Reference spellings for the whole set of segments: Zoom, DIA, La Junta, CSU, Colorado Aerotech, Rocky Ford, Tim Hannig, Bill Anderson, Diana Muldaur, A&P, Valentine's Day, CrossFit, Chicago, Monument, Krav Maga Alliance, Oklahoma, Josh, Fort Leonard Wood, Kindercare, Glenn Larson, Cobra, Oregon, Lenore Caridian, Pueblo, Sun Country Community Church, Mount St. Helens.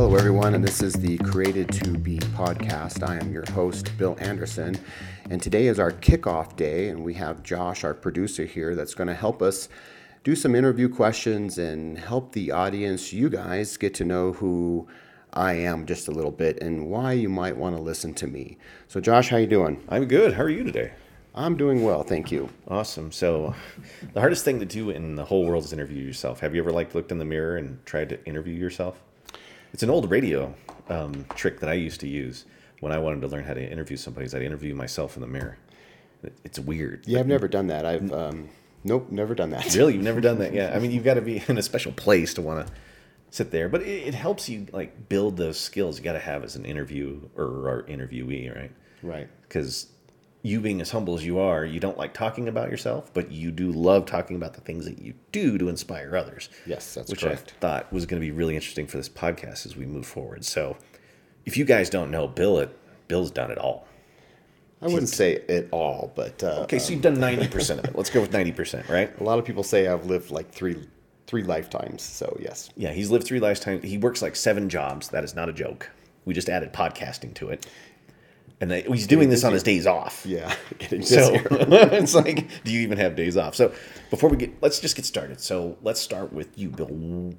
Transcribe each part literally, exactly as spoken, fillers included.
Hello, everyone, and this is the Created to Be podcast. I am your host, Bill Anderson, and today is our kickoff day, and we have Josh, our producer, here that's going to help us do some interview questions and help the audience, you guys, get to know who I am just a little bit and why you might want to listen to me. So, Josh, how you doing? I'm good. How are you today? I'm doing well, thank you. Awesome. So the hardest thing to do in the whole world is interview yourself. Have you ever like looked in the mirror and tried to interview yourself? It's an old radio um, trick that I used to use when I wanted to learn how to interview somebody. Is I'd interview myself in the mirror. It's weird. Yeah, I've never done that. I've um, nope, never done that. Really, you've never done that? Yeah. I mean, you've got to be in a special place to want to sit there, but it, it helps you like build those skills you got to have as an interviewer or interviewee, right? Right. Because you being as humble as you are, you don't like talking about yourself, but you do love talking about the things that you do to inspire others. Yes, that's which correct. Which I thought was going to be really interesting for this podcast as we move forward. So if you guys don't know Bill, it, Bill's done it all. I wouldn't He's, say it all, but... Uh, okay, so you've done ninety percent of it. Let's go with ninety percent, right? A lot of people say I've lived like three... Three lifetimes, so yes. Yeah, he's lived three lifetimes. He works like seven jobs. That is not a joke. We just added podcasting to it. And they, he's doing this on his days off. Yeah. It so it's like, do you even have days off? So before we get, let's just get started. So let's start with you, Bill.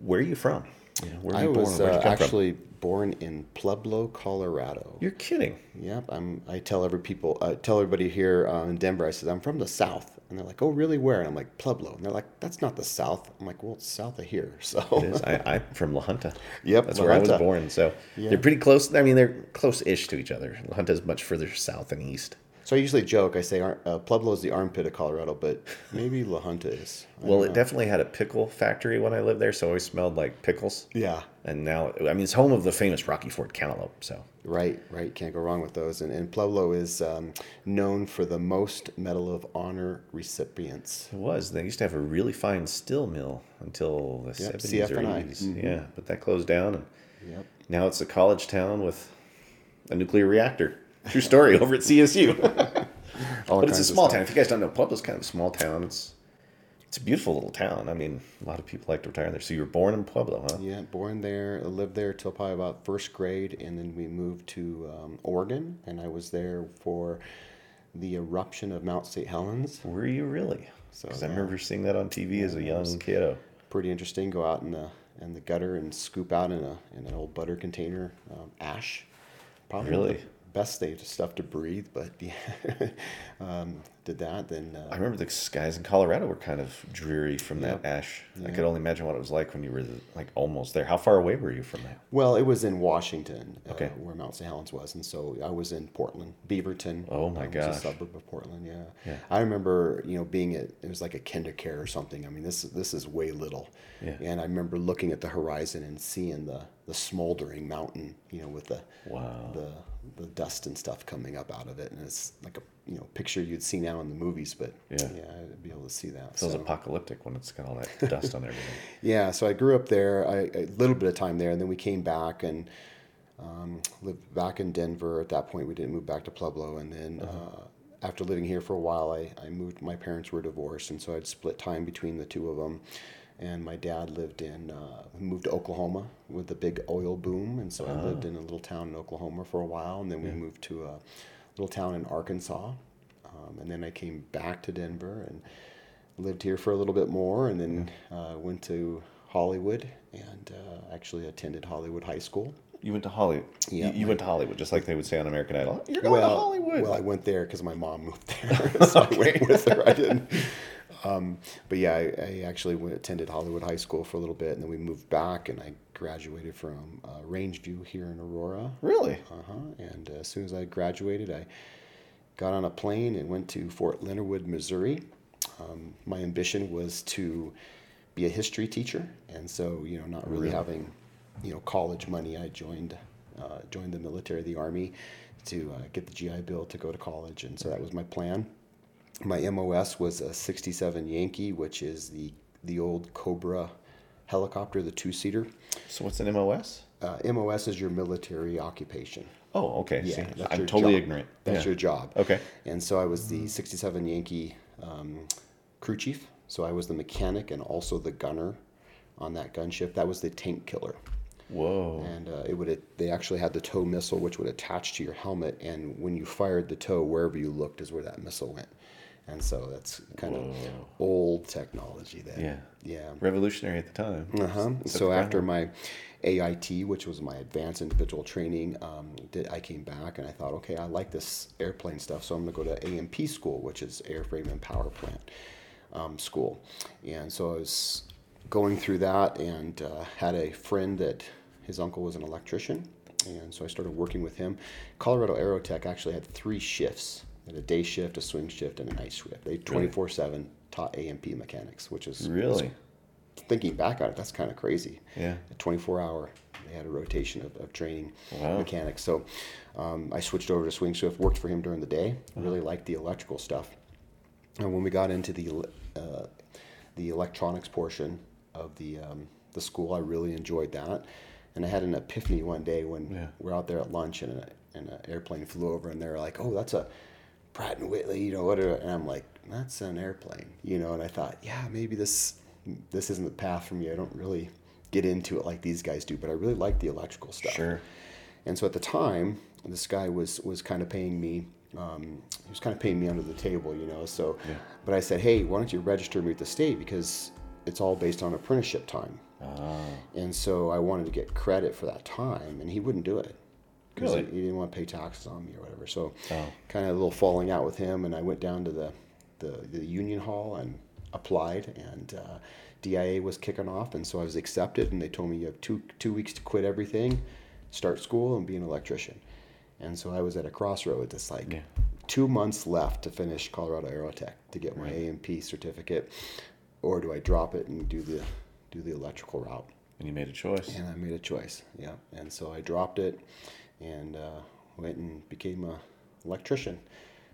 Where are you from? You know, where were you I born? was uh, actually from? born in Pueblo, Colorado. You're kidding. Yep. I'm, I tell every people, uh, tell everybody here uh, in Denver, I said, I'm from the South. And they're like, oh, really? Where? And I'm like, Pueblo. And they're like, that's not the South. I'm like, well, it's south of here. So it is. I, I'm from La Junta. Yep. That's La where Junta. I was born. So yeah. They're pretty close. I mean, they're close-ish to each other. La Junta is much further south and east. So I usually joke. I say uh, Pueblo is the armpit of Colorado, but maybe La Junta is. I well, it know. definitely had a pickle factory when I lived there, so it always smelled like pickles. Yeah. And now, I mean, it's home of the famous Rocky Ford cantaloupe. So right, right, can't go wrong with those. And, and Pueblo is um, known for the most Medal of Honor recipients. It was. They used to have a really fine still mill until the seventies yep, or eighties. Mm-hmm. Yeah, but that closed down, and yep. Now it's a college town with a nuclear reactor. True story, over at C S U. But it's a small town. If you guys don't know, Pueblo's kind of a small town. It's it's a beautiful little town. I mean, a lot of people like to retire there. So you were born in Pueblo, huh? Yeah, born there. I lived there till probably about first grade, and then we moved to um, Oregon, and I was there for the eruption of Mount Saint Helens. Were you really? Because so, yeah. I remember seeing that on T V yeah, as a young kiddo. Pretty interesting. Go out in the in the gutter and scoop out in a in an old butter container um, ash. Probably. Really. Best state of stuff to breathe, but yeah, um, did that. Then uh, I remember the skies in Colorado were kind of dreary from that yeah, ash. Yeah. I could only imagine what it was like when you were like almost there. How far away were you from that? Well, it was in Washington, okay. uh, where Mount Saint Helens was, and so I was in Portland, Beaverton. Oh my um, gosh, was a suburb of Portland. Yeah. yeah, I remember you know being at it was like a Kindercare or something. I mean this this is way little. Yeah, and I remember looking at the horizon and seeing the the smoldering mountain, you know, with the wow the the dust and stuff coming up out of it, and it's like a you know picture you'd see now in the movies, but yeah, yeah I'd be able to see that. So it's apocalyptic when it's got all that dust on everything. Yeah, so I grew up there, I, a little bit of time there, and then we came back and um, lived back in Denver. At that point, we didn't move back to Pueblo, and then uh-huh. uh, after living here for a while, I, I moved. My parents were divorced, and so I'd split time between the two of them. And my dad lived in, uh, moved to Oklahoma with the big oil boom. And so oh. I lived in a little town in Oklahoma for a while. And then we yeah. moved to a little town in Arkansas. Um, and then I came back to Denver and lived here for a little bit more. And then yeah. uh, went to Hollywood and uh, actually attended Hollywood High School. You went to Hollywood. Yeah, you, you went to Hollywood, just like they would say on American Idol. You're going well, to Hollywood. Well, I went there because my mom moved there. So okay. I went with her. I didn't. Um, but yeah, I, I actually went, attended Hollywood High School for a little bit, and then we moved back, and I graduated from uh, Rangeview here in Aurora. Really? Uh-huh. And uh, as soon as I graduated, I got on a plane and went to Fort Leonard Wood, Missouri. Um, my ambition was to be a history teacher, and so, you know, not really, really? having, you know, college money, I joined uh, joined the military, the Army, to uh, get the G I Bill to go to college, and so that was my plan. My M O S was a sixty-seven Yankee, which is the the old Cobra helicopter, the two-seater. So what's an M O S? Uh, M O S is your military occupation. Oh, okay. Yeah, so I'm totally job. ignorant. That's yeah. your job. Okay. And so I was the sixty-seven Yankee um, crew chief. So I was the mechanic and also the gunner on that gunship. That was the tank killer. Whoa. And uh, it would they actually had the tow missile, which would attach to your helmet, and when you fired the tow, wherever you looked is where that missile went. And so that's kind Whoa. of old technology that yeah. yeah. revolutionary at the time. Uh-huh. So after my A I T, which was my advanced individual training, um, did, I came back and I thought, okay, I like this airplane stuff, so I'm going to go to A and P school, which is Airframe and Power Plant um, school. And so I was going through that and uh, had a friend that his uncle was an electrician, and so I started working with him. Colorado Aerotech actually had three shifts. They had a day shift, a swing shift, and a night shift. They twenty-four seven taught A and P mechanics, which is really thinking back on it, that's kind of crazy. Yeah, a twenty-four hour they had a rotation of, of training wow. mechanics. So um, I switched over to swing shift. Worked for him during the day. Uh-huh. Really liked the electrical stuff. And when we got into the uh, the electronics portion of the um, the school, I really enjoyed that. And I had an epiphany one day when yeah. we're out there at lunch and an airplane flew over, and they're like, "Oh, that's a Pratt and Whitney," you know, whatever. And I'm like, "That's an airplane," you know. And I thought, yeah, maybe this this isn't the path for me. I don't really get into it like these guys do, but I really like the electrical stuff. Sure. And so at the time, this guy was was kind of paying me. Um, he was kind of paying me under the table, you know. So, yeah. but I said, "Hey, why don't you register me with the state, because it's all based on apprenticeship time." Ah. And so I wanted to get credit for that time, and he wouldn't do it. Because really? he, he didn't want to pay taxes on me or whatever. So oh. kind of a little falling out with him, and I went down to the, the, the union hall and applied, and uh, D I A was kicking off, and so I was accepted, and they told me, "You have two two weeks to quit everything, start school, and be an electrician." And so I was at a crossroads. It's like yeah. two months left to finish Colorado Aerotech to get my right. A and P certificate, or do I drop it and do the do the electrical route? And you made a choice. And I made a choice, yeah. And so I dropped it, and uh, went and became a electrician.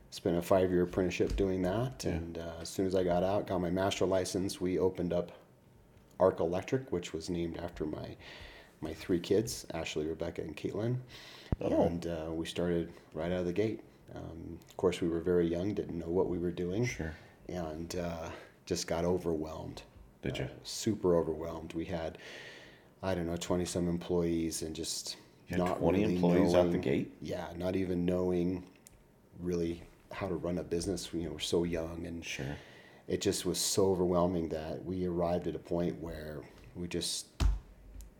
Spent a five-year apprenticeship doing that, yeah. and uh, as soon as I got out, got my master license, we opened up Arc Electric, which was named after my my three kids, Ashley, Rebecca, and Caitlin, oh. and uh, we started right out of the gate. Um, of course, we were very young, didn't know what we were doing, sure. and uh, just got overwhelmed. Did you? Uh, super overwhelmed. We had, I don't know, twenty-some employees, and just... You had not twenty really employees knowing, out the gate? Yeah, not even knowing really how to run a business. You know, we're so young, and sure. it just was so overwhelming that we arrived at a point where we just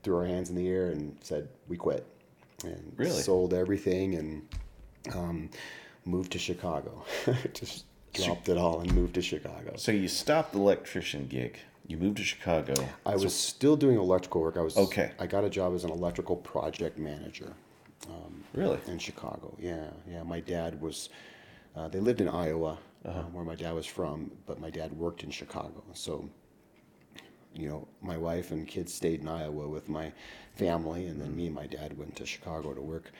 threw our hands in the air and said, "We quit." And really? sold everything and um, moved to Chicago. Just dropped it all and moved to Chicago. So you stopped the electrician gig. You moved to Chicago. I was so, still doing electrical work. I was okay. I got a job as an electrical project manager. Um, really? In Chicago. Yeah, yeah. My dad was. Uh, they lived in Iowa, uh-huh. um, where my dad was from, but my dad worked in Chicago. So, you know, my wife and kids stayed in Iowa with my family, and then mm-hmm. me and my dad went to Chicago to work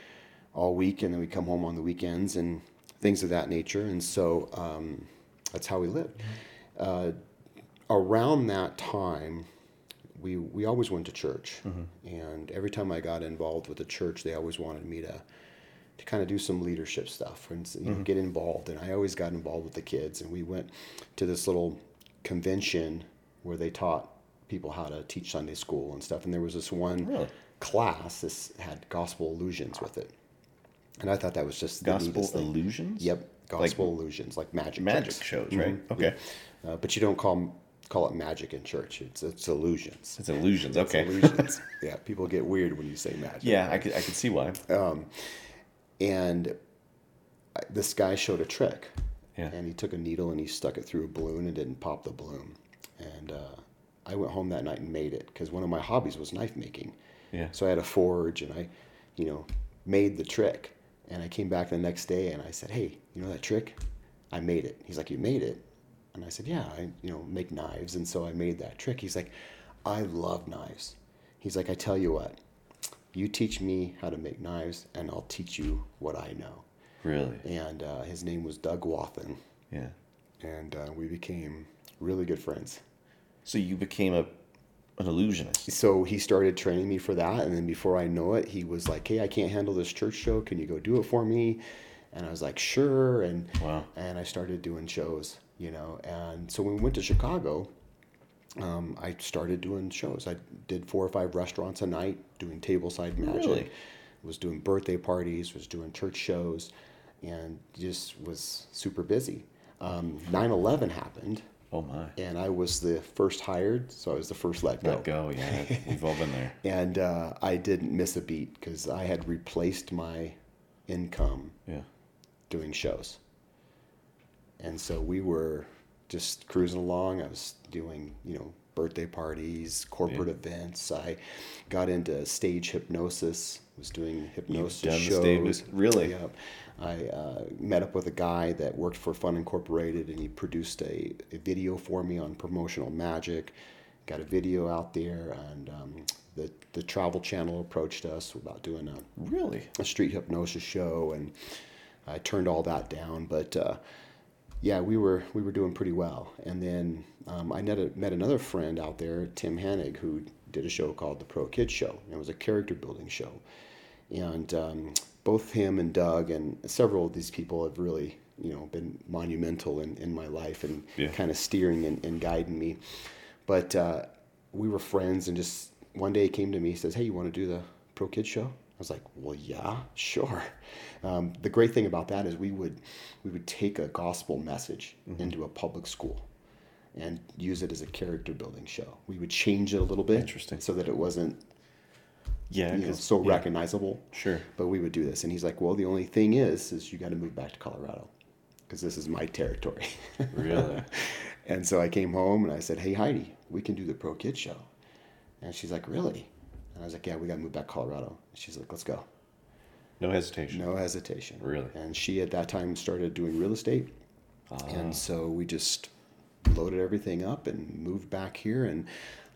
all week, and then we come home on the weekends and things of that nature. And so um, that's how we lived. Uh, Around that time, we we always went to church, mm-hmm. and every time I got involved with the church, they always wanted me to to kind of do some leadership stuff and you know, mm-hmm. get involved. And I always got involved with the kids, and we went to this little convention where they taught people how to teach Sunday school and stuff. And there was this one really? class that had gospel allusions with it, and I thought that was just the gospel allusions. Yep, gospel like, allusions, like magic magic tricks. shows, mm-hmm. right? Okay, yeah. uh, but you don't call them. Call it magic in church. It's it's illusions. It's illusions. Okay. It's illusions. Yeah, people get weird when you say magic. Yeah, right? I could I could see why. Um, and this guy showed a trick. Yeah. And he took a needle and he stuck it through a balloon and didn't pop the balloon. And uh, I went home that night and made it, because one of my hobbies was knife making. Yeah. So I had a forge and I, you know, made the trick. And I came back the next day and I said, "Hey, you know that trick? I made it." He's like, "You made it?" And I said, "Yeah, I, you know, make knives, and so I made that trick." He's like, "I love knives." He's like, "I tell you what, you teach me how to make knives, and I'll teach you what I know." Really? And uh, his name was Doug Wathen. Yeah. And uh, we became really good friends. So you became a an illusionist. So he started training me for that, and then before I know it, he was like, "Hey, I can't handle this church show. Can you go do it for me?" And I was like, "Sure." And wow. and I started doing shows. You know, and so when we went to Chicago, um, I started doing shows. I did four or five restaurants a night, doing tableside magic. Really? Was doing birthday parties, was doing church shows, and just was super busy. Um, nine eleven happened. Oh, my. And I was the first hired, so I was the first let go. Let go, yeah. We've all been there. And uh, I didn't miss a beat because I had replaced my income yeah. doing shows. And so we were just cruising along. I was doing, you know, birthday parties, corporate yeah. events. I got into stage hypnosis, was doing hypnosis shows. Davis. Really? Yeah. I uh, met up with a guy that worked for Fun Incorporated, and he produced a, a video for me on promotional magic. Got a video out there, and um, the the Travel Channel approached us about doing a really a street hypnosis show, and I turned all that down. But uh, yeah, we were we were doing pretty well. And then um, I met a, met another friend out there, Tim Hannig, who did a show called the Pro Kids Show. It was a character building show, and um, both him and Doug and several of these people have really, you know, been monumental in, in my life and yeah. kind of steering and, and guiding me. But uh, we were friends, and just one day he came to me, he says, "Hey, you want to do the Pro Kids Show?" I was like, "Well, yeah, sure." Um, the great thing about that is we would we would take a gospel message mm-hmm. into a public school and use it as a character building show. We would change it a little bit Interesting. so that it wasn't Yeah, you know, so yeah. recognizable. Sure. But we would do this. And he's like, "Well, the only thing is, is you got to move back to Colorado because this is my territory." Really? And so I came home and I said, "Hey, Heidi, we can do the Pro Kids Show." And she's like, "Really?" And I was like, "Yeah, we got to move back to Colorado." And she's like, "Let's go." No hesitation. No hesitation. Really? And she at that time started doing real estate. Ah. And so we just loaded everything up and moved back here and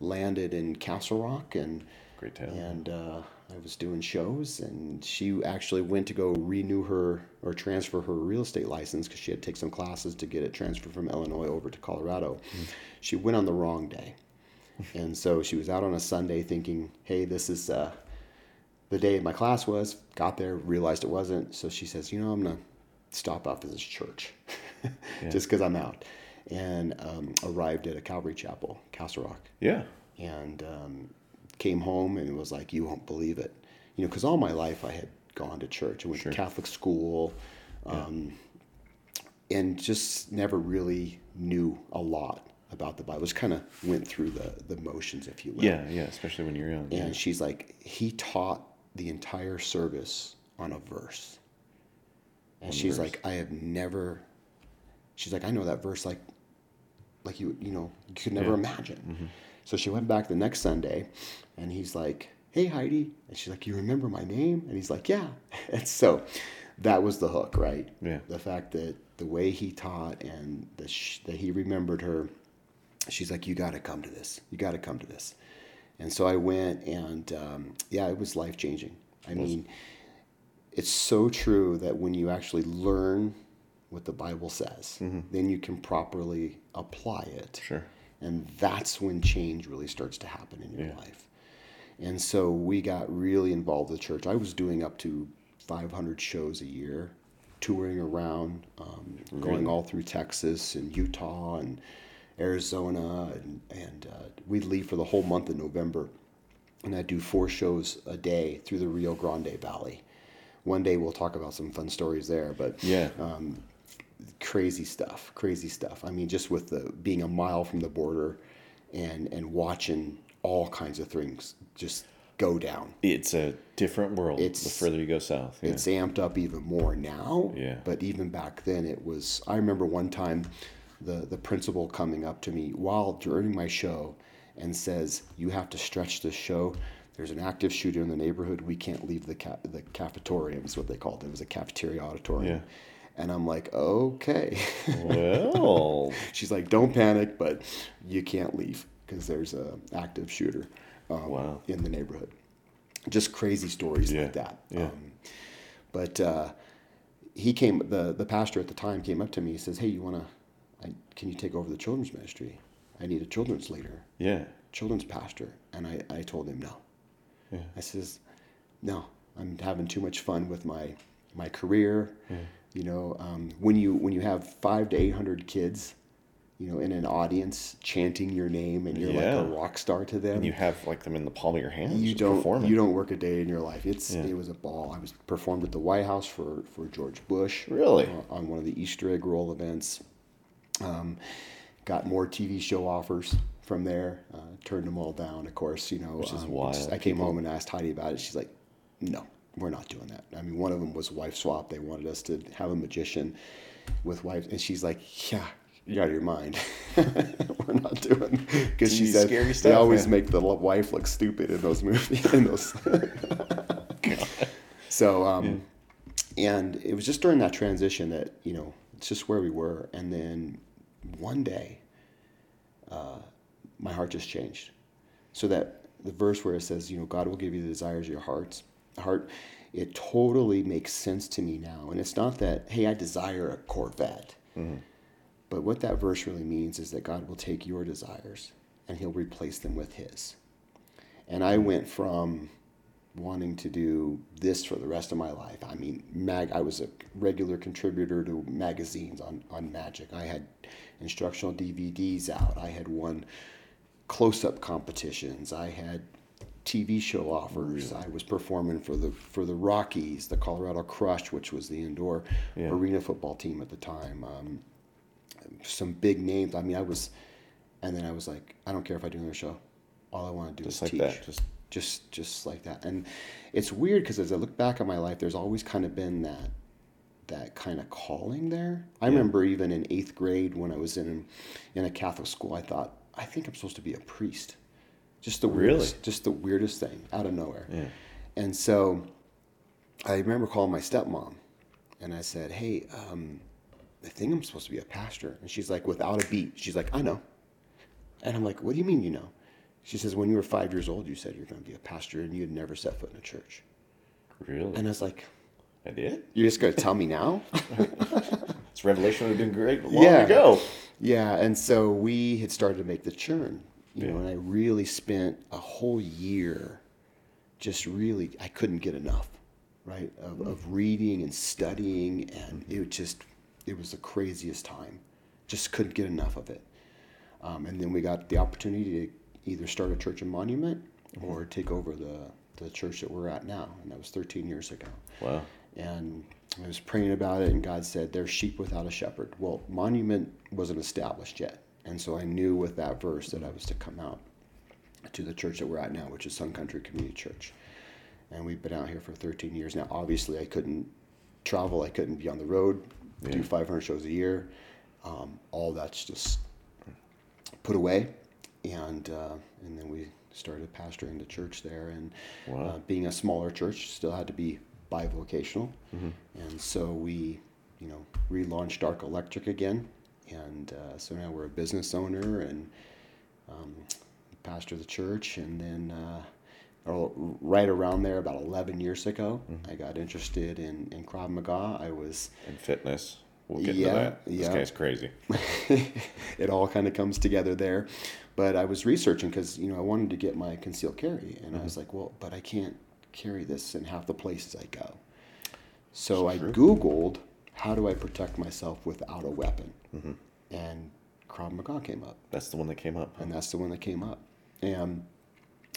landed in Castle Rock and... Great town. And uh, I was doing shows, and she actually went to go renew her or transfer her real estate license because she had to take some classes to get it transferred from Illinois over to Colorado. Mm-hmm. She went on the wrong day. And so she was out on a Sunday thinking, "Hey, this is uh, the day my class was." Got there, realized it wasn't. So she says, "You know, I'm going to stop off at this church yeah. just because I'm out." And um, arrived at a Calvary Chapel, Castle Rock. Yeah. And... Um, came home and was like, "You won't believe it," you know, because all my life I had gone to church. I went sure. to Catholic school, um, yeah. and just never really knew a lot about the Bible. Just kind of went through the the motions, if you will. Yeah, yeah, especially when you're young. And yeah. she's like, "He taught the entire service on a verse," and One she's verse. like, "I have never." She's like, "I know that verse like, like you you know you could never yeah. imagine." Mm-hmm. So she went back the next Sunday, and he's like, "Hey, Heidi." And she's like, "You remember my name?" And he's like, "Yeah." And so that was the hook, right? Yeah. The fact that the way he taught and the sh- that he remembered her, she's like, "You got to come to this. You got to come to this." And so I went, and um, yeah, it was life-changing. I well, mean, it's so true that when you actually learn what the Bible says, mm-hmm. then you can properly apply it. Sure. And that's when change really starts to happen in your yeah. life. And so we got really involved with the church. I was doing up to five hundred shows a year, touring around, um, really? going all through Texas and Utah and Arizona. And, and uh, we'd leave for the whole month of November. And I'd do four shows a day through the Rio Grande Valley. One day we'll talk about some fun stories there. But yeah. Um, Crazy stuff, crazy stuff. I mean, just with the being a mile from the border, and and watching all kinds of things just go down. It's a different world. It's, the further you go south, yeah. it's amped up even more now. Yeah. But even back then, it was. I remember one time, the the principal coming up to me while during my show, and says, "You have to stretch this show. There's an active shooter in the neighborhood. We can't leave the ca- the cafetorium." Is what they called it. It was a cafeteria auditorium. Yeah. And I'm like, "Okay." Well. She's like, "Don't panic, but you can't leave because there's a active shooter um, wow. in the neighborhood." Just crazy stories yeah. like that. Yeah. Um, but uh, he came, the, the pastor at the time came up to me. He says, "Hey, you want to, can you take over the children's ministry? I need a children's leader. Yeah. Children's pastor." And I, I told him no. Yeah. I says, "No, I'm having too much fun with my, my career." Yeah. You know, um, when you when you have five to eight hundred kids, you know, in an audience chanting your name, and you're yeah. like a rock star to them. And you have like them in the palm of your hand. You don't performing. You don't work a day in your life. It's yeah. it was a ball. I was performed at the White House for, for George Bush. Really? Uh, on one of the Easter egg roll events. Um, got more T V show offers from there. Uh, turned them all down, of course. You know, which is um, wild. I came home and asked Heidi about it. She's like, "No, we're not doing that." I mean, one of them was wife swap. They wanted us to have a magician with wives, and she's like, "Yeah. You're out of your mind." We're not doing, because she said scary stuff, they always man. Make the wife look stupid in those movies. In those. so, um, yeah. and it was just during that transition that, you know, it's just where we were. And then one day, uh, my heart just changed. So that the verse where it says, you know, God will give you the desires of your heart's heart. It totally makes sense to me now. And it's not that, hey, I desire a Corvette. Mm-hmm. But what that verse really means is that God will take your desires and he'll replace them with his. And I went from wanting to do this for the rest of my life. I mean, mag. I was a regular contributor to magazines on, on magic. I had instructional D V Ds out. I had won close-up competitions. I had T V show offers. Really? I was performing for the for the Rockies, the Colorado Crush, which was the indoor yeah. arena football team at the time. Um, some big names. I mean, I was, and then I was like, I don't care if I do another show. All I want to do just is like teach. That. Just just just like that. And it's weird because as I look back at my life, there's always kind of been that that kind of calling there. I yeah. remember even in eighth grade when I was in in a Catholic school, I thought, I think I'm supposed to be a priest. Just the weirdest, really? just the weirdest thing out of nowhere. Yeah. And so I remember calling my stepmom and I said, hey, um, I think I'm supposed to be a pastor. And she's like, without a beat. She's like, I know. And I'm like, what do you mean you know? She says, when you were five years old, you said you're going to be a pastor and you had never set foot in a church. Really? And I was like, I did? You're just going to tell me now? This revelation would have been great long yeah. ago. Yeah. And so we had started to make the churn, you yeah. know, and I really spent a whole year just really, I couldn't get enough, right? Of, mm-hmm. of reading and studying. And mm-hmm. it just, it was the craziest time. Just couldn't get enough of it. Um, and then we got the opportunity to either start a church in Monument mm-hmm. or take over the, the church that we're at now. And that was thirteen years ago. Wow. And I was praying about it, and God said, there's sheep without a shepherd. Well, Monument wasn't established yet. And so I knew with that verse that I was to come out to the church that we're at now, which is Sun Country Community Church. And we've been out here for thirteen years now. Obviously, I couldn't travel. I couldn't be on the road. Yeah. Do five hundred shows a year. Um, all that's just put away. And uh, and then we started pastoring the church there. And wow. uh, being a smaller church, still had to be bivocational. Mm-hmm. And so we, you know, relaunched Arc Electric again. And uh, so now we're a business owner and um, pastor the church. And then uh, right around there, about eleven years ago, mm-hmm. I got interested in, in Krav Maga. I was... And fitness. We'll get yeah, into that. This yeah. guy's crazy. It all kind of comes together there. But I was researching because, you know, I wanted to get my concealed carry. And mm-hmm. I was like, well, but I can't carry this in half the places I go. So I Googled, how do I protect myself without a weapon? Mm-hmm. And Krav Maga came up. That's the one that came up. Huh? And that's the one that came up. And...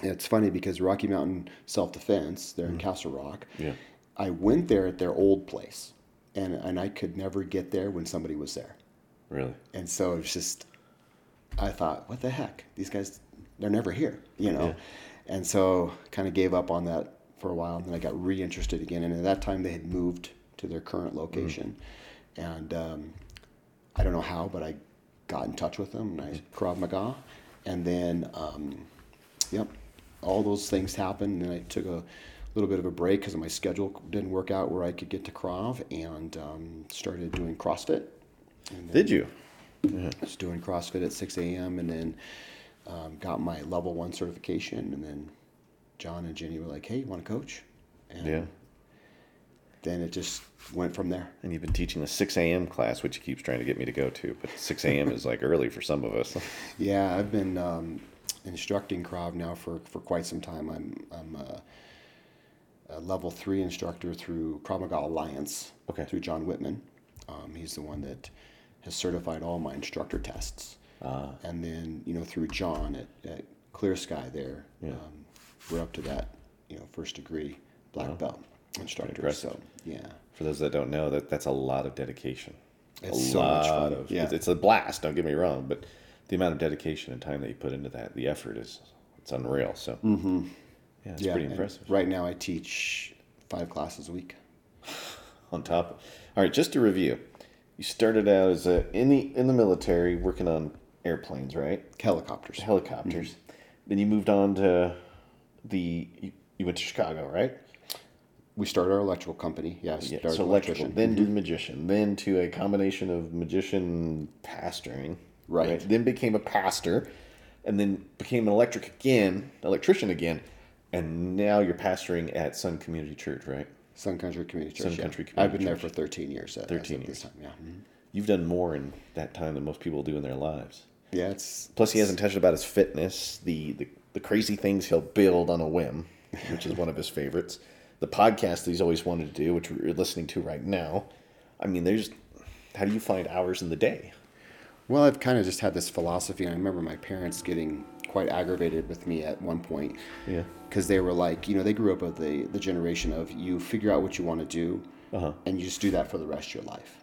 It's funny because Rocky Mountain Self-Defense, they're mm-hmm. in Castle Rock. Yeah. I went there at their old place, and and I could never get there when somebody was there. Really? And so it was just, I thought, what the heck? These guys, they're never here, you know? Yeah. And so kind of gave up on that for a while, and then I got reinterested again. And at that time, they had moved to their current location. Mm-hmm. And um, I don't know how, but I got in touch with them, and I Krav Maga. And then, um, yep. all those things happened, and I took a little bit of a break because my schedule didn't work out where I could get to Krav, and um, started doing CrossFit. And Did you? Yeah. I was doing CrossFit at six a.m. and then um, got my level one certification, and then John and Jenny were like, hey, you want to coach? And yeah. then it just went from there. And you've been teaching the six a.m. class, which he keeps trying to get me to go to, but six a.m. is like early for some of us. Yeah, I've been... Um, instructing Krav now for, for quite some time. I'm I'm a, a level three instructor through Krav Maga Alliance, okay. through John Whitman. Um, he's the one that has certified all my instructor tests. Uh, and then, you know, through John at, at Clear Sky there, yeah. um, we're up to that, you know, first degree black wow. belt instructor. So, yeah. For those that don't know, that that's a lot of dedication. It's a so lot much fun. Of, yeah. It's, it's a blast, don't get me wrong, but the amount of dedication and time that you put into that, the effort is, it's unreal. So, mm-hmm. yeah, it's yeah, pretty impressive. Right now I teach five classes a week. On top of, all right, just to review, you started out as a, in the in the military working on airplanes, right? Helicopters. Helicopters. Mm-hmm. Then you moved on to the, you, you went to Chicago, right? We started our electrical company. Yeah, yeah so electrical. Then mm-hmm. to the magician. Then to a combination of magician pastoring. Right. right. Then became a pastor. And then became an electric again, electrician again. And now you're pastoring at Sun Community Church, right? Sun Country Community Church. Sun yeah. Country Community I've been Church. There for thirteen years. At, thirteen years. This time, yeah. Mm-hmm. You've done more in that time than most people do in their lives. Yeah, it's... Plus, he hasn't touched about his fitness, the, the, the crazy things he'll build on a whim, which is one of his favorites. The podcast that he's always wanted to do, which we're listening to right now. I mean, there's... How do you find hours in the day? Well, I've kind of just had this philosophy, and I remember my parents getting quite aggravated with me at one point. Yeah. Because they were like, you know, they grew up with the, the generation of you figure out what you want to do, uh-huh. and you just do that for the rest of your life.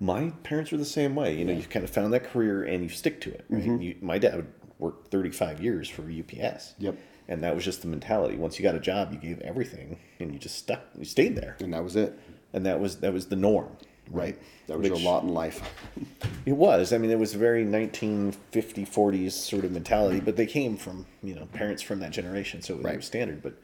My parents were the same way. You know, yeah. you kind of found that career and you stick to it. Right? Mm-hmm. You, my dad worked thirty-five years for U P S. Yep. And that was just the mentality. Once you got a job, you gave everything, and you just stuck. You stayed there. And that was it. And that was that was the norm. Right. That was Which, your lot in life. It was. I mean, it was a very nineteen fifties, forties sort of mentality, but they came from, you know, parents from that generation, so it was right. standard. But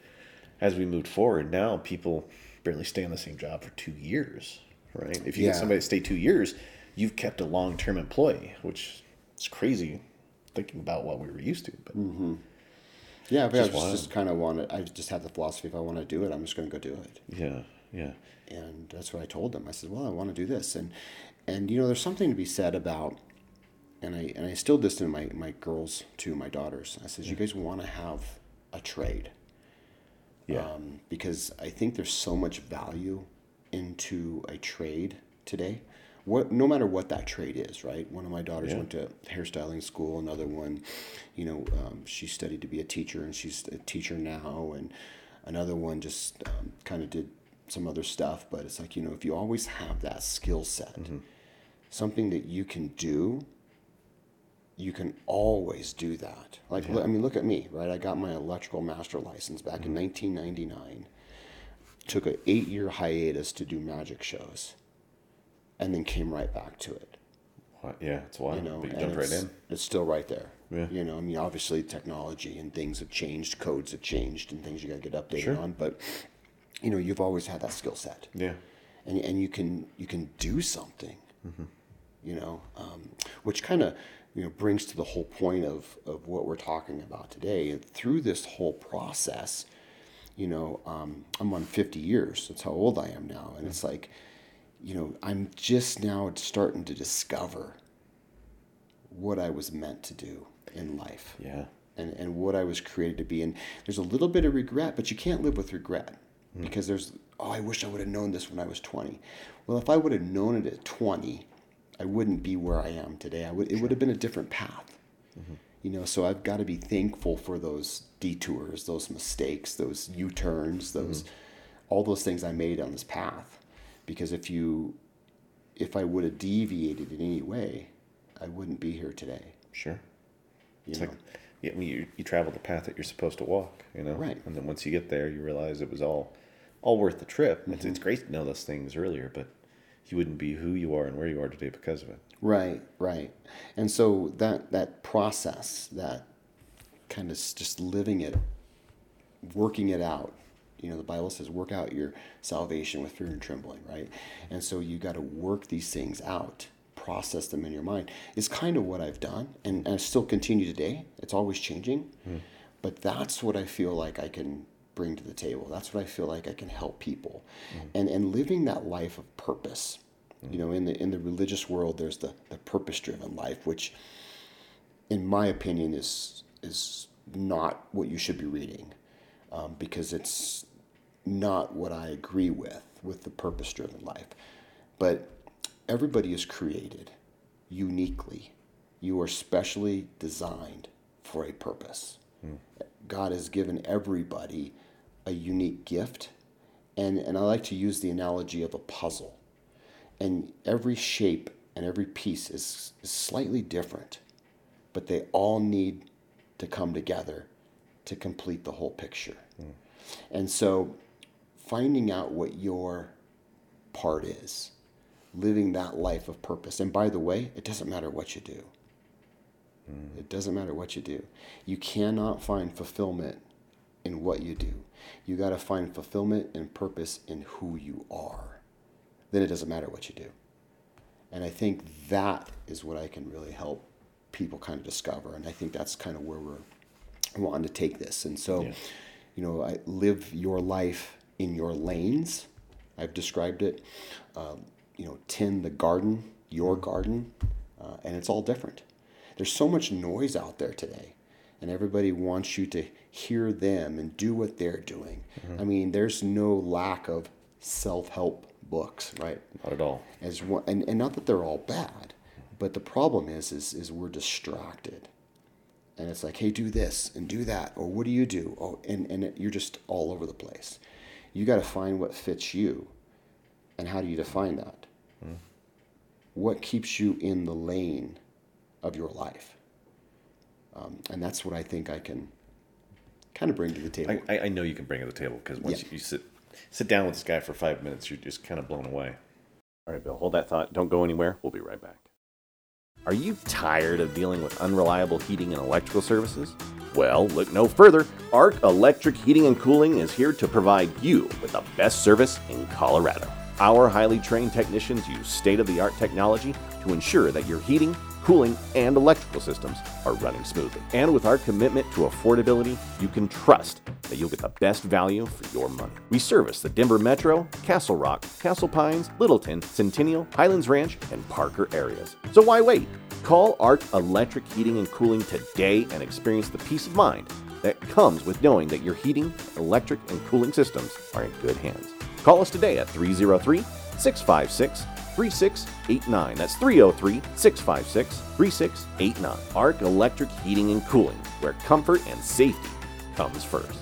as we moved forward, now people barely stay on the same job for two years, right? If you yeah. get somebody to stay two years, you've kept a long-term employee, which is crazy thinking about what we were used to. But mm-hmm. Yeah, but just I just, just kind of wanted, I just had the philosophy, if I want to do it, I'm just going to go do it. Yeah, yeah. And that's what I told them. I said, well, I want to do this. And, and you know, there's something to be said about, and I and I instilled this in my, my girls to my daughters. I said, yeah. you guys want to have a trade. Yeah. Um, because I think there's so much value into a trade today, what no matter what that trade is, right? One of my daughters yeah. went to hairstyling school. Another one, you know, um, she studied to be a teacher, and she's a teacher now. And another one just um, kind of did some other stuff, but it's like, you know, if you always have that skill set, mm-hmm. something that you can do, you can always do that. Like, yeah. I mean, look at me, right? I got my electrical master license back mm-hmm. in nineteen ninety-nine, took an eight year hiatus to do magic shows, and then came right back to it. Yeah, it's wild, you know, but you jumped right in. It's still right there. Yeah. You know, I mean, obviously technology and things have changed, codes have changed, and things you got to get updated sure. on, but you know, you've always had that skill set. Yeah. And and you can you can do something, mm-hmm. you know, um, which kind of, you know, brings to the whole point of, of what we're talking about today. And through this whole process, you know, um, I'm on fifty years. That's how old I am now. And it's like, you know, I'm just now starting to discover what I was meant to do in life. Yeah. And, and what I was created to be. And there's a little bit of regret, but you can't live with regret. Because there's, oh, I wish I would have known this when I was twenty. Well, if I would have known it at twenty, I wouldn't be where I am today. I would, it would have been a different path, mm-hmm. you know. So I've got to be thankful for those detours, those mistakes, those U-turns, those, mm-hmm. all those things I made on this path. Because if you, if I would have deviated in any way, I wouldn't be here today. Sure. You it's know. Like- Yeah, I mean, you you travel the path that you're supposed to walk, you know. Right. And then once you get there, you realize it was all, all worth the trip. Mm-hmm. It's it's great to know those things earlier, but you wouldn't be who you are and where you are today because of it. Right, right. And so that that process, that kind of just living it, working it out. You know, the Bible says, "Work out your salvation with fear and trembling." Right. And so you got to work these things out. Process them in your mind is kind of what I've done, and, and I still continue today. It's always changing, mm. but that's what I feel like I can bring to the table. That's what I feel like I can help people, mm. and and living that life of purpose. Mm. You know, in the in the religious world, there's the the purpose-driven life, which, in my opinion, is is not what you should be reading, um, because it's not what I agree with with the purpose-driven life, but. Everybody is created uniquely. You are specially designed for a purpose. Mm. God has given everybody a unique gift. And, and I like to use the analogy of a puzzle. And every shape and every piece is, is slightly different, but they all need to come together to complete the whole picture. Mm. And so finding out what your part is, living that life of purpose. And by the way, it doesn't matter what you do. Mm. It doesn't matter what you do. You cannot find fulfillment in what you do. You got to find fulfillment and purpose in who you are. Then it doesn't matter what you do. And I think that is what I can really help people kind of discover. And I think that's kind of where we're wanting to take this. And so, yeah. you know, I live your life in your lanes. I've described it. Uh, you know, tend the garden, your garden, uh, and it's all different. There's so much noise out there today, and everybody wants you to hear them and do what they're doing. Mm-hmm. I mean, there's no lack of self-help books, right? Not at all. As one, and, and not that they're all bad, but the problem is, is, is we're distracted. And it's like, hey, do this and do that, or what do you do? Oh, and, and you're just all over the place. You got to find what fits you, and how do you define that? Mm. What keeps you in the lane of your life? Um, and that's what I think I can kind of bring to the table. I, I know you can bring to the table, because once yeah. you sit sit down with this guy for five minutes, you're just kind of blown away. All right, Bill, hold that thought. Don't go anywhere. We'll be right back. Are you tired of dealing with unreliable heating and electrical services? Well, look no further. Arc Electric Heating and Cooling is here to provide you with the best service in Colorado. Our highly trained technicians use state-of-the-art technology to ensure that your heating, cooling, and electrical systems are running smoothly. And with our commitment to affordability, you can trust that you'll get the best value for your money. We service the Denver Metro, Castle Rock, Castle Pines, Littleton, Centennial, Highlands Ranch, and Parker areas. So why wait? Call Arc Electric Heating and Cooling today and experience the peace of mind that comes with knowing that your heating, electric, and cooling systems are in good hands. Call us today at three oh three, six five six, three six eight nine. That's three oh three, six five six, three six eight nine. Arc Electric Heating and Cooling, where comfort and safety comes first.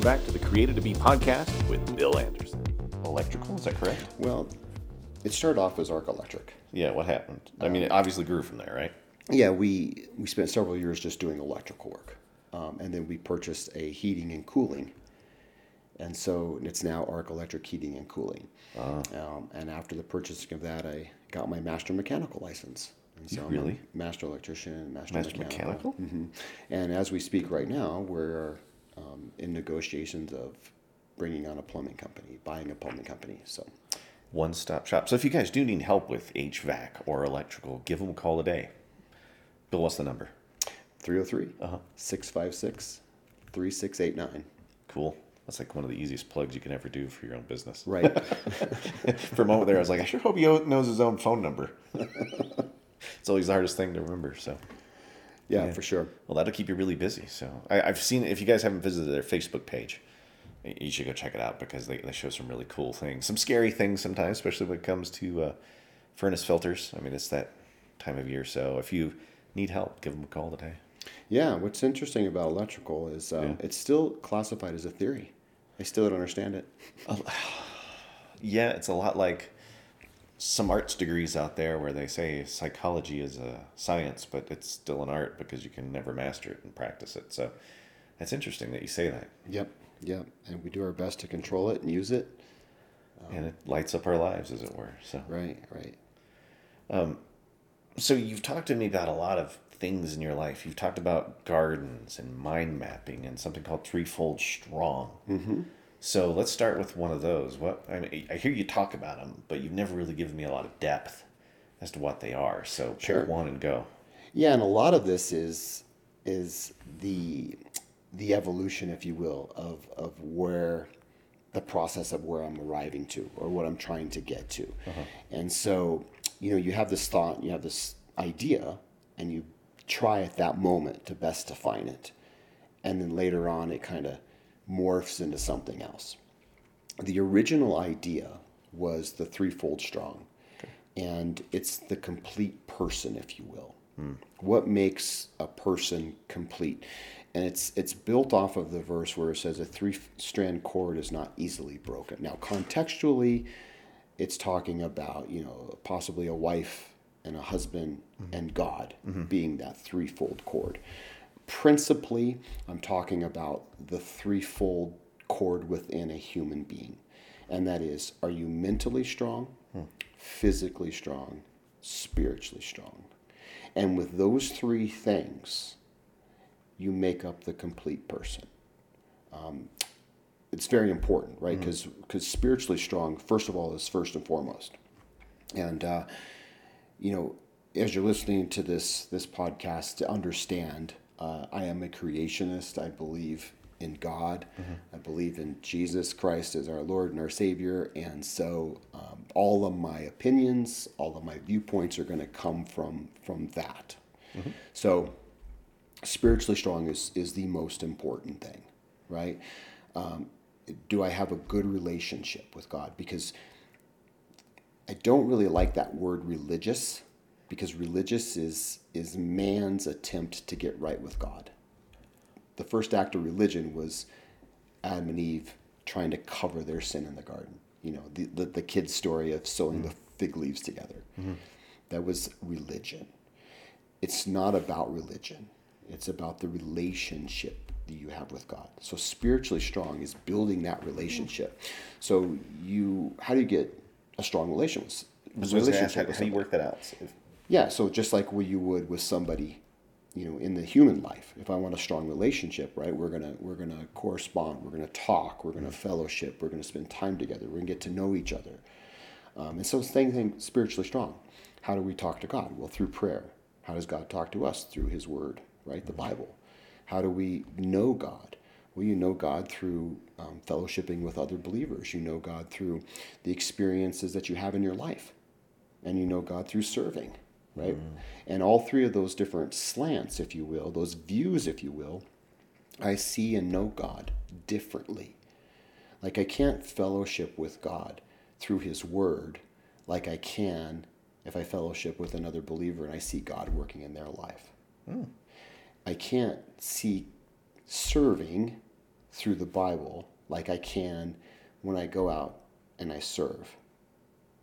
Back to the Created to Be podcast with Bill Anderson. Electrical, is that correct? Well, it started off as Arc Electric. Yeah, what happened? I mean, it obviously grew from there, right? Yeah, we we spent several years just doing electrical work. Um, and then we purchased a heating and cooling. And so it's now Arc Electric Heating and Cooling. Uh, um, and after the purchasing of that, I got my master mechanical license. And so really? I'm a master electrician, master, master mechanical. mechanical? Mm-hmm. And as we speak right now, we're... Um, in negotiations of bringing on a plumbing company, buying a plumbing company. So one-stop shop. So if you guys do need help with H V A C or electrical, give them a call today. Bill, what's the number? three oh three, six five six, three six eight nine. Cool. That's like one of the easiest plugs you can ever do for your own business. Right. For a moment there, I was like, I sure hope he knows his own phone number. It's always the hardest thing to remember, so... Yeah, yeah, for sure. Well, that'll keep you really busy. So I, I've seen, if you guys haven't visited their Facebook page, you should go check it out, because they, they show some really cool things, some scary things sometimes, especially when it comes to uh, furnace filters. I mean, it's that time of year. So if you need help, give them a call today. Yeah, what's interesting about electrical is uh, yeah. it's still classified as a theory. I still don't understand it. Yeah, it's a lot like some arts degrees out there where they say psychology is a science, but it's still an art because you can never master it and practice it. So that's interesting that you say that. Yep, yep. And we do our best to control it and use it. Um, and it lights up our lives, as it were. So Right, right. Um, so you've talked to me about a lot of things in your life. You've talked about gardens and mind mapping and something called threefold strong. Mm-hmm. So let's start with one of those. What I mean, I hear you talk about them, but you've never really given me a lot of depth as to what they are. So sure. Pick one and go. Yeah, and a lot of this is is the the evolution, if you will, of of where the process of where I'm arriving to or what I'm trying to get to. Uh-huh. And so you know, you have this thought, you have this idea, and you try at that moment to best define it. And then later on, it kind of morphs into something else. The original idea was the threefold strong. Okay. And it's the complete person, if you will. Hmm. What makes a person complete? And it's it's built off of the verse where it says a three-strand cord is not easily broken. Now, contextually, it's talking about, you know, possibly a wife and a husband mm-hmm. and God mm-hmm. being that threefold cord. Principally, I'm talking about the threefold cord within a human being. And that is, are you mentally strong, hmm. physically strong, spiritually strong? And with those three things, you make up the complete person. Um, it's very important, right? Because mm-hmm. because spiritually strong, first of all, is first and foremost. And, uh, you know, as you're listening to this this podcast, to understand, uh, I am a creationist. I believe in God. Mm-hmm. I believe in Jesus Christ as our Lord and our Savior. And so um, all of my opinions, all of my viewpoints are going to come from, from that. Mm-hmm. So spiritually strong is, is the most important thing, right? Um, do I have a good relationship with God? Because I don't really like that word religious, because religious is is man's attempt to get right with God. The first act of religion was Adam and Eve trying to cover their sin in the garden. You know, the the, the kid's story of sewing mm-hmm. the fig leaves together. Mm-hmm. That was religion. It's not about religion. It's about the relationship that you have with God. So spiritually strong is building that relationship. So you, how do you get a strong relationship? relationship how, how do you work that out? Yeah, so just like what you would with somebody, you know, in the human life. If I want a strong relationship, right, we're gonna we're gonna correspond, we're gonna talk, we're gonna mm-hmm. fellowship, we're gonna spend time together, we're gonna get to know each other. Um, and so it's thing, thing spiritually strong. How do we talk to God? Well, through prayer. How does God talk to us? Through His Word. Right? The Bible. How do we know God? Well, you know God through um, fellowshipping with other believers. You know God through the experiences that you have in your life. And you know God through serving, right? Mm. And all three of those different slants, if you will, those views, if you will, I see and know God differently. Like I can't fellowship with God through His Word like I can if I fellowship with another believer and I see God working in their life. Mm. I can't see serving through the Bible like I can when I go out and I serve.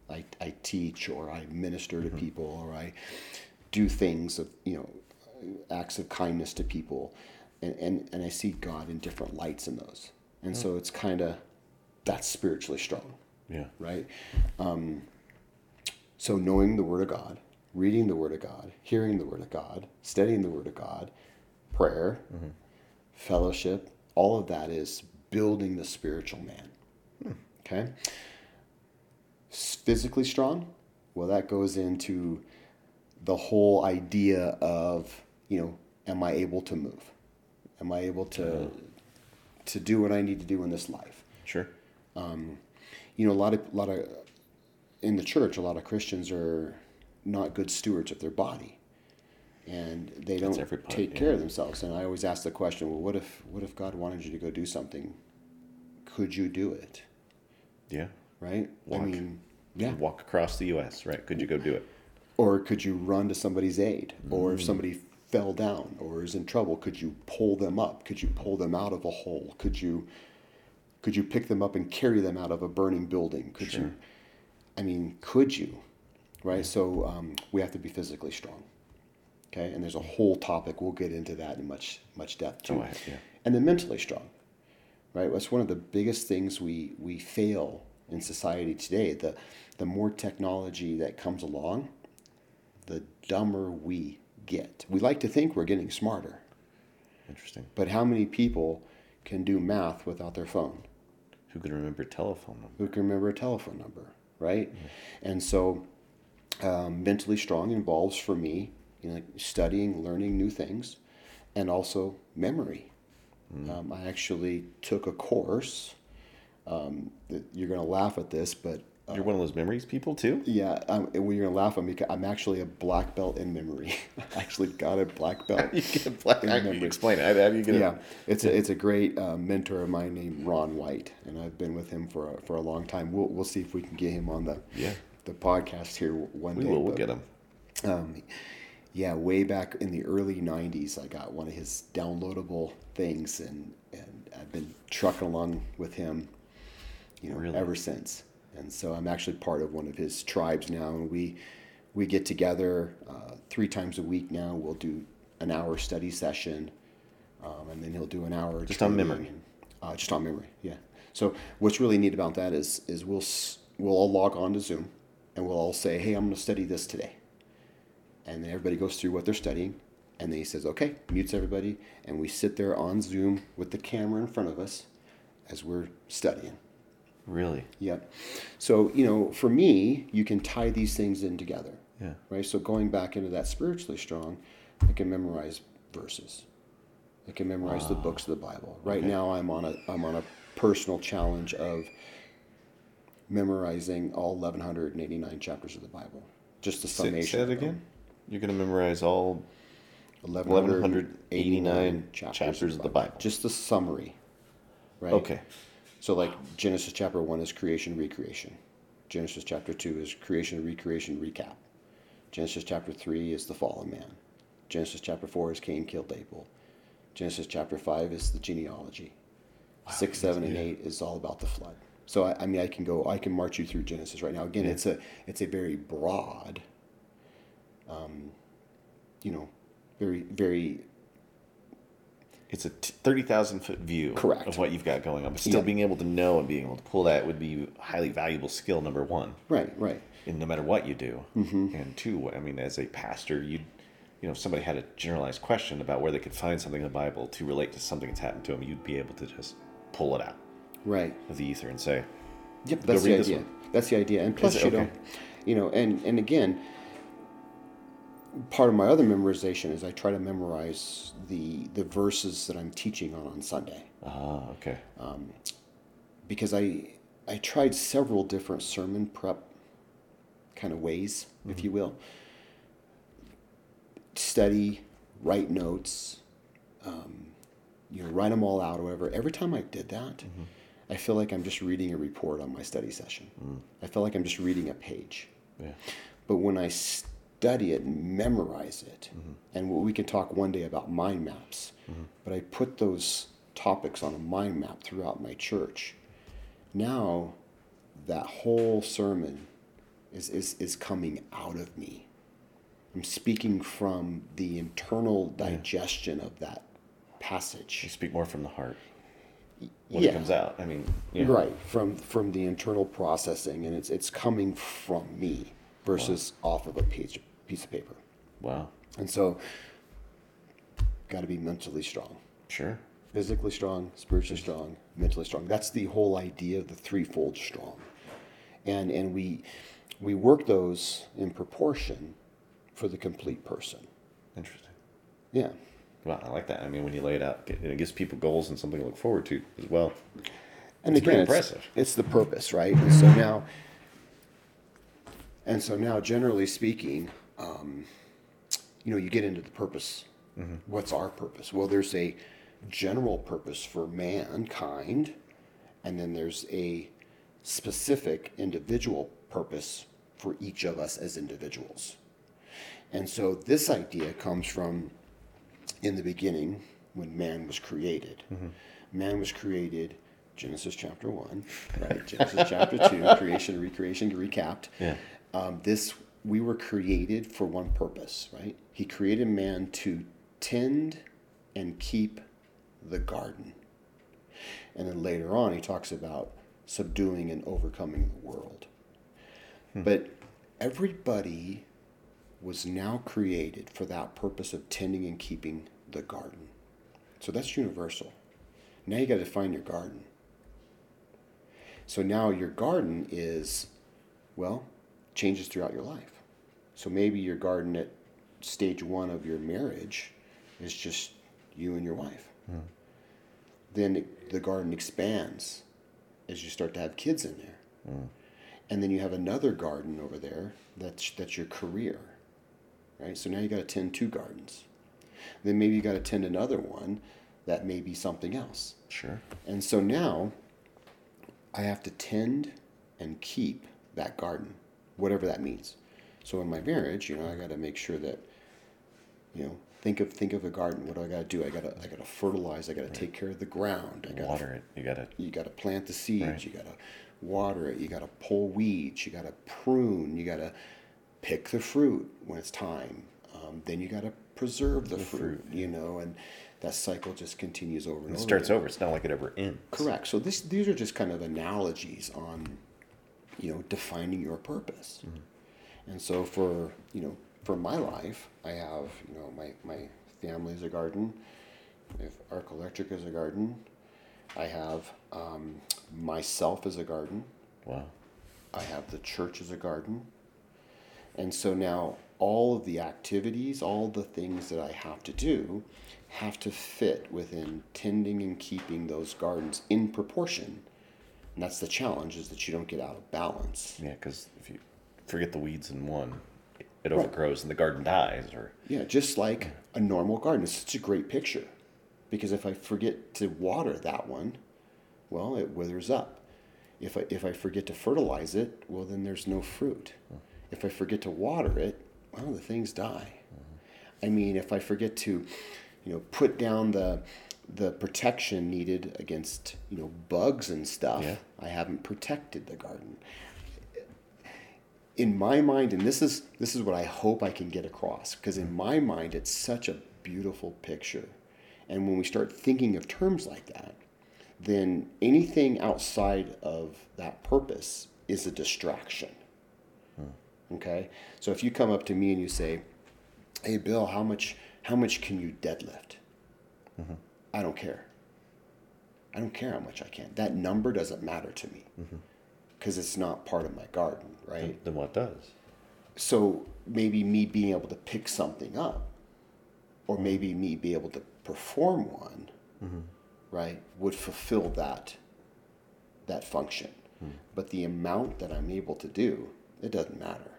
I, I teach or I minister to mm-hmm. people, or I do things of, you know, acts of kindness to people. And, and, and I see God in different lights in those. And mm-hmm. so it's kind of, that's spiritually strong. Yeah. Right? Um, so knowing the Word of God, reading the Word of God, hearing the Word of God, studying the Word of God, prayer, mm-hmm. fellowship, all of that is building the spiritual man. Mm. Okay? Physically strong, well, that goes into the whole idea of, you know, am I able to move? Am I able to mm-hmm. to do what I need to do in this life? Sure. Um, you know, a lot of a lot of in the church, a lot of Christians are not good stewards of their body, and they don't part, take yeah. care of themselves. And I always ask the question, well, what if what if God wanted you to go do something? Could you do it? Yeah. Right? Walk. I mean, yeah. Walk across the U S, right? Could you go do it? Or could you run to somebody's aid? Mm. Or if somebody fell down or is in trouble, could you pull them up? Could you pull them out of a hole? Could you could you pick them up and carry them out of a burning building? Could sure. you? I mean, could you? Right, so um, we have to be physically strong, okay? And there's a whole topic. We'll get into that in much much depth, too. Oh, I, yeah. And then mentally strong, right? That's one of the biggest things we, we fail in society today. The the more technology that comes along, the dumber we get. We like to think we're getting smarter. Interesting. But how many people can do math without their phone? Who can remember a telephone number? Who can remember a telephone number, right? Mm-hmm. And so... Um, mentally strong involves, for me, you know, studying, learning new things, and also memory. Mm. Um, I actually took a course. Um, that you're going to laugh at this, but You're one of those memories people too? Yeah, um, well, you're going to laugh at me. I'm actually a black belt in memory. I actually got a black belt. You get a black belt in memory. Explain it. How do you get yeah, a... it's a it's a great uh, mentor of mine named Ron White, and I've been with him for a, for a long time. We'll we'll see if we can get him on the yeah. the podcast here one we day. We will. But, we'll get him. Um, yeah, way back in the early nineties, I got one of his downloadable things, and and I've been trucking along with him, you know, really? ever since. And so I'm actually part of one of his tribes now, and we we get together uh, three times a week now. We'll do an hour study session, um, and then he'll do an hour just training, on memory, uh, just on memory. Yeah. So what's really neat about that is is we'll we'll all log on to Zoom, and we'll all say, "Hey, I'm going to study this today," and then everybody goes through what they're studying, and then he says, "Okay," mutes everybody, and we sit there on Zoom with the camera in front of us as we're studying. Really? Yeah. So, you know, for me, you can tie these things in together. Yeah. Right? So going back into that spiritually strong, I can memorize verses. I can memorize ah. the books of the Bible. Right okay. now I'm on a I'm on a personal challenge of memorizing all eleven eighty-nine chapters of the Bible. Just the summation. Say, say that again? You're going to memorize all eleven eighty-nine chapters, chapters of the Bible. Bible. Just the summary. Right? Okay. So like Genesis chapter one is creation, recreation. Genesis chapter two is creation, recreation, recap. Genesis chapter three is the fall of man. Genesis chapter four is Cain killed Abel. Genesis chapter five is the genealogy. Wow, Six, seven, and eight is all about the flood. So I, I mean, I can go, I can march you through Genesis right now. Again, yeah. it's a it's a very broad, um, you know, very very. It's a thirty thousand foot view Correct. Of what you've got going on, but still yeah. being able to know and being able to pull that would be highly valuable skill, number one. Right, right. And no matter what you do. Mm-hmm. And two, I mean, as a pastor, you you know, if somebody had a generalized question about where they could find something in the Bible to relate to something that's happened to them, you'd be able to just pull it out right. of the ether and say, yep, that's the idea. That's the idea. And plus, you know, you know, and, and again, part of my other memorization is I try to memorize the the verses that I'm teaching on on Sunday. Ah, okay. Um, because I I tried several different sermon prep kind of ways, mm-hmm. if you will. Study, write notes, um, you know, write them all out, or whatever. Every time I did that, mm-hmm. I feel like I'm just reading a report on my study session. Mm. I feel like I'm just reading a page. Yeah. But when I st- study it and memorize it. Mm-hmm. And we can talk one day about mind maps, mm-hmm. but I put those topics on a mind map throughout my church. Now that whole sermon is, is, is coming out of me. I'm speaking from the internal digestion yeah. of that passage. You speak more from the heart when yeah. it comes out. I mean, you know. Right. From, from the internal processing, and it's, it's coming from me. Versus wow. off of a piece, piece of paper. Wow. And so, got to be mentally strong. Sure. Physically strong, spiritually strong, mentally strong. That's the whole idea of the threefold strong. And and we we work those in proportion for the complete person. Interesting. Yeah. Wow, I like that. I mean, when you lay it out, it, it gives people goals and something to look forward to as well. And it's again, impressive. It's, it's the purpose, right? And so now... And so now, generally speaking, um, you know, you get into the purpose. Mm-hmm. What's our purpose? Well, there's a general purpose for mankind, and then there's a specific individual purpose for each of us as individuals. And so this idea comes from, in the beginning, when man was created. Mm-hmm. Man was created, Genesis chapter one, right? Genesis chapter two, creation, recreation, recapped. Yeah. Um, this, we were created for one purpose, right? He created man to tend and keep the garden. And then later on, he talks about subduing and overcoming the world. Hmm. But everybody was now created for that purpose of tending and keeping the garden. So that's universal. Now you got to define your garden. So now your garden is, well... changes throughout your life. So maybe your garden at stage one of your marriage is just you and your wife. Mm. Then the garden expands as you start to have kids in there. Mm. And then you have another garden over there that's that's your career, right? So now you got to tend two gardens. Then maybe you got to tend another one that may be something else. Sure. And so now I have to tend and keep that garden, whatever that means. So in my marriage, you know, I got to make sure that, you know, think of think of a garden. What do I got to do? I got to I got to fertilize. I got to right. take care of the ground. I gotta, water it. You got to you got to plant the seeds. Right. You got to water it. You got to pull weeds. You got to prune. You got to pick the fruit when it's time. Um, then you got to preserve the, the fruit, fruit. You know, and that cycle just continues over and, and over. It starts over. It's not like it ever ends. Correct. So this these are just kind of analogies on, you know, defining your purpose. Mm-hmm. And so for, you know, for my life, I have, you know, my, my family's a garden. I have Arc Electric as a garden. I have um, myself as a garden. Wow. I have the church as a garden. And so now all of the activities, all the things that I have to do have to fit within tending and keeping those gardens in proportion. And that's the challenge, is that you don't get out of balance. Yeah, because if you forget the weeds in one, it overgrows right. and the garden dies. Or yeah, just like a normal garden. It's such a great picture, because if I forget to water that one, well, it withers up. If I, if I forget to fertilize it, well, then there's no fruit. Mm-hmm. If I forget to water it, well, the things die. Mm-hmm. I mean, if I forget to, you know, put down the the protection needed against, you know, bugs and stuff, yeah. I haven't protected the garden. In my mind, and this is this is what I hope I can get across, because in my mind, it's such a beautiful picture. And when we start thinking of terms like that, then anything outside of that purpose is a distraction. Hmm. Okay? So if you come up to me and you say, hey, Bill, how much how much can you deadlift? Mm-hmm. I don't care. I don't care how much I can. That number doesn't matter to me. Mm-hmm. Because it's not part of my garden, right? Then, then what does? So maybe me being able to pick something up, or maybe me be able to perform one, mm-hmm. right, would fulfill that that function. Mm. But the amount that I'm able to do, it doesn't matter.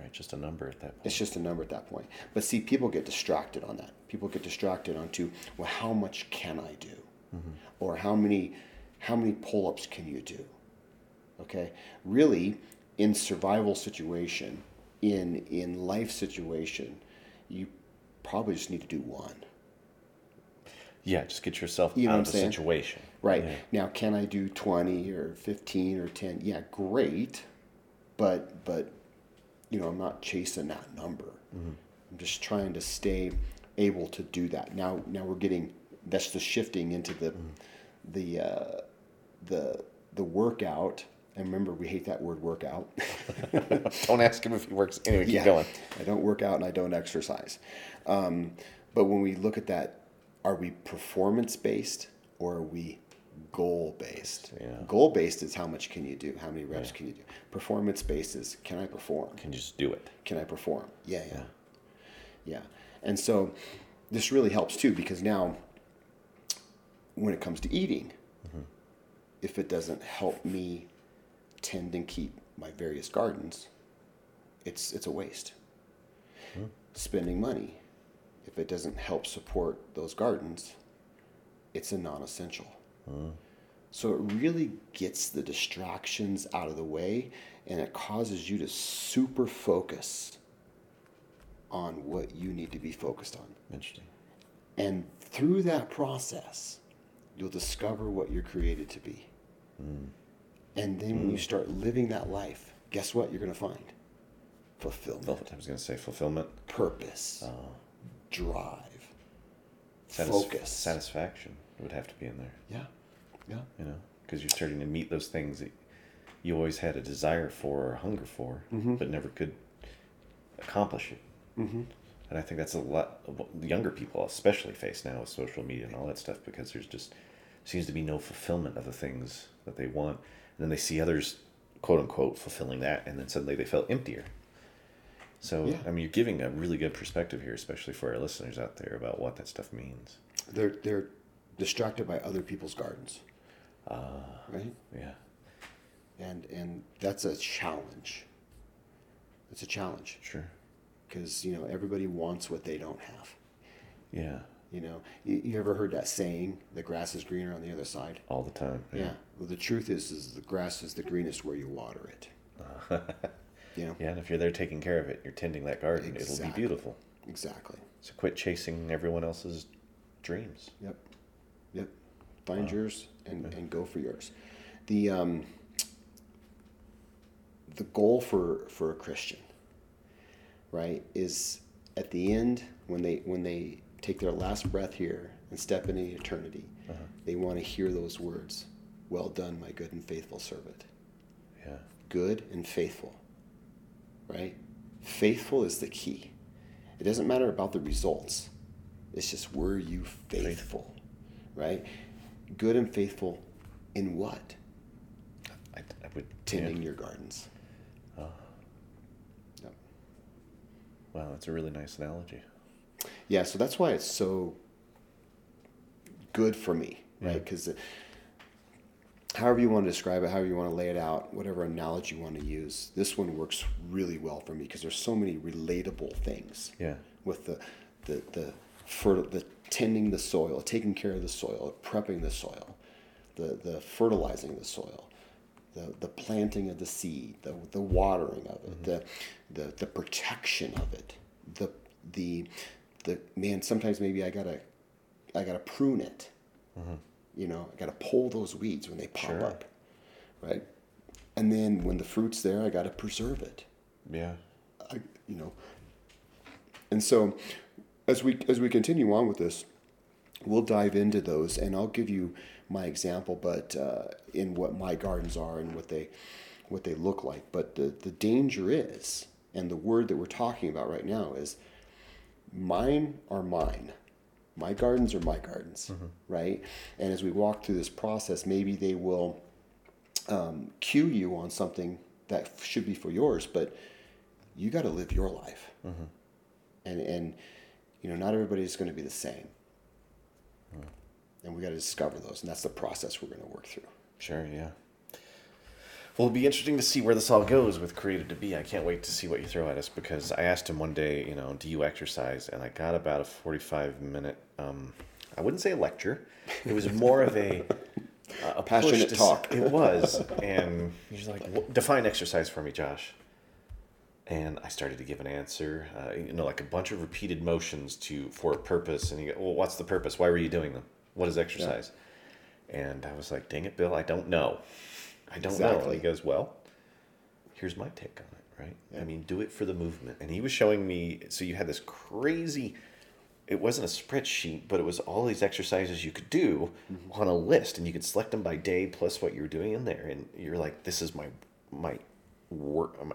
Right, just a number at that point. It's just a number at that point. But see, people get distracted on that. People get distracted onto, well, how much can I do? Mm-hmm. Or how many how many pull-ups can you do? Okay, really, in survival situation, in in life situation, you probably just need to do one. Yeah, just get yourself you know out of the saying? situation. Right. Yeah. Now, can I do twenty or fifteen or ten? Yeah, great, but but you know, I'm not chasing that number. Mm-hmm. I'm just trying to stay able to do that. Now, now we're getting that's the shifting into the mm-hmm. the uh, the the workout. And remember, we hate that word workout. Don't ask him if he works. Anyway, keep yeah, going. I don't work out and I don't exercise. Um, but when we look at that, are we performance-based or are we goal-based? Yeah. Goal-based is how much can you do? How many reps yeah. can you do? Performance-based is can I perform? Can you just do it? Can I perform? Yeah, yeah. Yeah. And so this really helps too, because now when it comes to eating, mm-hmm. if it doesn't help me tend and keep my various gardens, it's it's a waste. Hmm. Spending money, if it doesn't help support those gardens, it's a non-essential. Hmm. So it really gets the distractions out of the way, and it causes you to super focus on what you need to be focused on. Interesting. And through that process, you'll discover what you're created to be. Mm. And then mm. when you start living that life, guess what you're going to find? Fulfillment. I was going to say fulfillment. Purpose. Oh. Drive. Satisf- focus. Satisfaction would have to be in there. Yeah. Yeah. You know, because you're starting to meet those things that you always had a desire for or a hunger for, mm-hmm. but never could accomplish it. Mm-hmm. And I think that's a lot of what younger people especially face now with social media and all that stuff, because there's just seems to be no fulfillment of the things that they want. And then they see others, quote unquote, fulfilling that, and then suddenly they felt emptier. So, yeah. I mean, you're giving a really good perspective here, especially for our listeners out there, about what that stuff means. They're they're distracted by other people's gardens. Uh, right? Yeah. and and that's a challenge. It's a challenge. Sure. Because, you know, everybody wants what they don't have. Yeah. You know, you, you ever heard that saying, the grass is greener on the other side? All the time. Yeah. yeah. Well, the truth is, is the grass is the greenest where you water it. Uh, you know? Yeah, and if you're there taking care of it, you're tending that garden, exactly. It'll be beautiful. Exactly. So quit chasing everyone else's dreams. Yep. Yep. Find wow. yours and, okay. and go for yours. The um, the goal for, for a Christian, right, is at the end, when they when they take their last breath here and step into eternity, uh-huh. they want to hear those words, "Well done, my good and faithful servant." Yeah. Good and faithful, right? Faithful is the key. It doesn't matter about the results. It's just, were you faithful, right? Good and faithful in what? I, I would tending yeah. your gardens. Oh. Yep. Wow, that's a really nice analogy. Yeah, so that's why it's so good for me, right? Yeah. 'Cause the, however you want to describe it, however you want to lay it out, whatever analogy you want to use, this one works really well for me because there's so many relatable things. Yeah. With the the the fertile, the tending the soil, taking care of the soil, prepping the soil, the the fertilizing the soil, the the planting of the seed, the the watering of it, mm-hmm. the the the protection of it, the the the man. Sometimes maybe I gotta I gotta prune it. Mm-hmm. You know, I got to pull those weeds when they pop sure. up, right? And then when the fruit's there, I got to preserve it. Yeah. I, you know. And so, as we as we continue on with this, we'll dive into those, and I'll give you my example, but uh, in what my gardens are and what they what they look like. But the the danger is, and the word that we're talking about right now is, mine are mine. My gardens are my gardens, mm-hmm. right? And as we walk through this process, maybe they will um, cue you on something that f- should be for yours, but you got to live your life. Mm-hmm. And, and you know, not everybody's going to be the same. Mm. And we got to discover those, and that's the process we're going to work through. Sure, yeah. Well, it'll be interesting to see where this all goes with Created to Be. I can't wait to see what you throw at us, because I asked him one day, you know, do you exercise? And I got about a forty-five minute, um, I wouldn't say lecture. It was more of a, uh, a passionate talk. It was. And he's like, well, define exercise for me, Josh. And I started to give an answer, uh, you know, like a bunch of repeated motions to for a purpose. And you go, well, what's the purpose? Why were you doing them? What is exercise? Yeah. And I was like, dang it, Bill, I don't know. I don't exactly. know. And he goes, well, here's my take on it, right? Yeah. I mean, do it for the movement. And he was showing me, so you had this crazy, it wasn't a spreadsheet, but it was all these exercises you could do mm-hmm. on a list, and you could select them by day plus what you were doing in there. And you're like, this is my my work, my,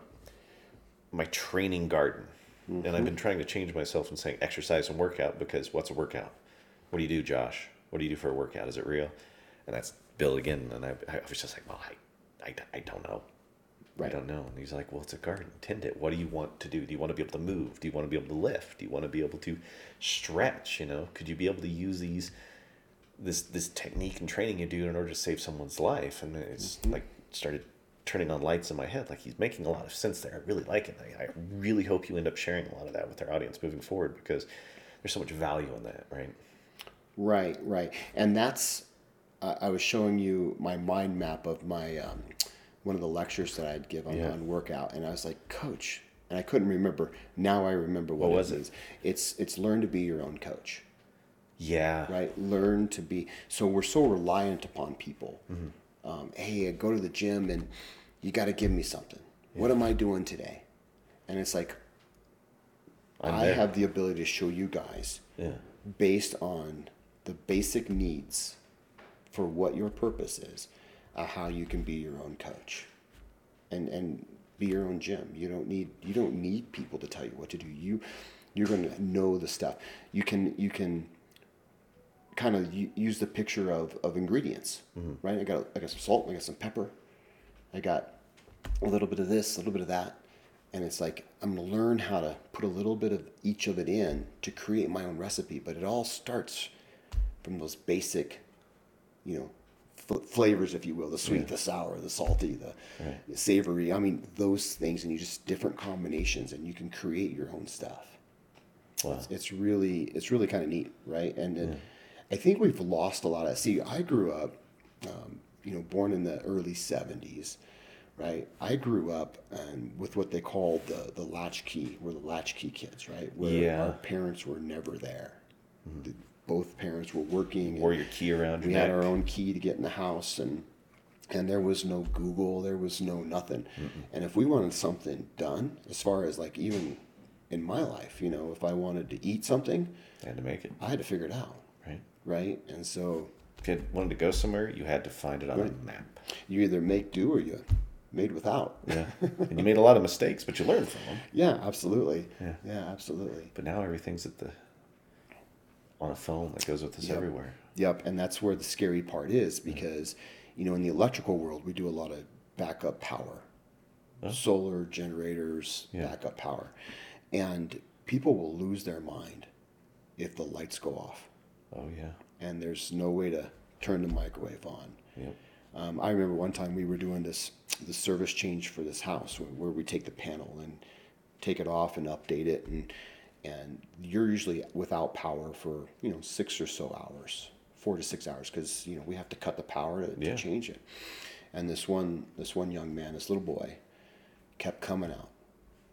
my training garden. Mm-hmm. And I've been trying to change myself and saying exercise and workout, because what's a workout? What do you do, Josh? What do you do for a workout? Is it real? And that's Bill again. And I, I was just like, well, I I, I don't know. Right. I don't know. And he's like, well, it's a garden. Tend it. What do you want to do? Do you want to be able to move? Do you want to be able to lift? Do you want to be able to stretch? You know, could you be able to use these, this, this technique and training you do in order to save someone's life? And it's mm-hmm. like started turning on lights in my head. Like, he's making a lot of sense there. I really like it. I, I really hope you end up sharing a lot of that with our audience moving forward, because there's so much value in that. Right. Right. Right. And that's, I was showing you my mind map of my um, one of the lectures that I'd give on, yeah. on workout, and I was like, coach, and I couldn't remember. Now I remember what, what was it is. It's it's learn to be your own coach. Yeah. Right. Learn to be. So we're so reliant upon people. Mm-hmm. Um, hey, I go to the gym, and you got to give me something. Yeah. What am I doing today? And it's like, I'm I there. have the ability to show you guys, yeah. based on the basic needs for what your purpose is, uh, how you can be your own coach, and and be your own gym. You don't need you don't need people to tell you what to do. You you're gonna know the stuff. You can you can kind of use the picture of of ingredients, mm-hmm. right? I got I got some salt, I got some pepper, I got a little bit of this, a little bit of that, and it's like, I'm gonna learn how to put a little bit of each of it in to create my own recipe. But it all starts from those basic, you know, f- flavors, if you will, the sweet, yeah. the sour, the salty, the right. savory. I mean, those things, and you just different combinations, and you can create your own stuff. Wow. It's, it's really, it's really kind of neat, right? And yeah. it, I think we've lost a lot of. See, I grew up, um, you know, born in the early seventies, right? I grew up um, with what they called the the latchkey, we're the latchkey kids, right? Where yeah. our parents were never there. Mm-hmm. The, both parents were working. Wore your key around. We your had neck. Our own key to get in the house, and and there was no Google, there was no nothing. Mm-hmm. And if we wanted something done, as far as like even in my life, you know, if I wanted to eat something, I had to make it. I had to figure it out. Right. Right. And so, if you wanted to go somewhere, you had to find it on right. a map. You either make do or you made without. Yeah. And you made a lot of mistakes, but you learned from them. Yeah, absolutely. Yeah, yeah absolutely. But now everything's at the. On a phone that goes with us yep. everywhere. Yep, and that's where the scary part is because, you know, in the electrical world, we do a lot of backup power, oh. solar generators, yeah. backup power, and people will lose their mind if the lights go off. Oh yeah. And there's no way to turn the microwave on. Yep. Um, I remember one time we were doing this the service change for this house where, where we take the panel and take it off and update it and. And you're usually without power for, you know, six or so hours, four to six hours, because, you know, we have to cut the power to, yeah. to change it. And this one this one young man, this little boy, kept coming out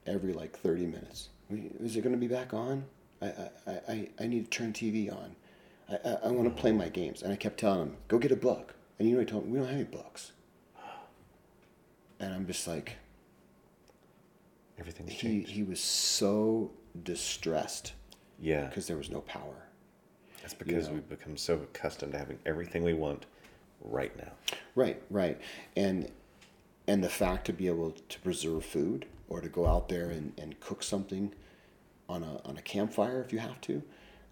every, like, thirty minutes. Is it going to be back on? I I, I, I need to turn T V on. I, I, I want to mm-hmm. play my games. And I kept telling him, go get a book. And you know what I told him? We don't have any books. And I'm just like... Everything's he, changed. He was so... distressed, yeah, because there was no power. That's because you know? We've become so accustomed to having everything we want right now. Right, right, and and the fact to be able to preserve food or to go out there and, and cook something on a on a campfire if you have to,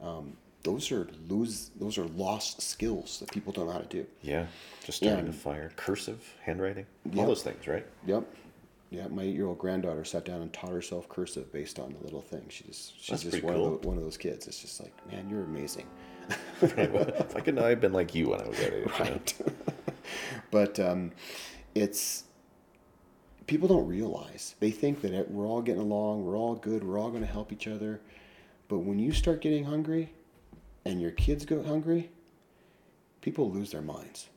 um, those are lose those are lost skills that people don't know how to do. Yeah, just starting a fire, cursive, handwriting, yep. all those things, right? Yep. Yeah, my eight-year-old granddaughter sat down and taught herself cursive based on the little thing. She just, she's That's just one, cool. of the, one of those kids. It's just like, man, you're amazing. Right, well, if I could not have been like you when I was that age. Right. You know? But um, it's, people don't realize. They think that it, we're all getting along, we're all good, we're all going to help each other. But when you start getting hungry and your kids go hungry, people lose their minds.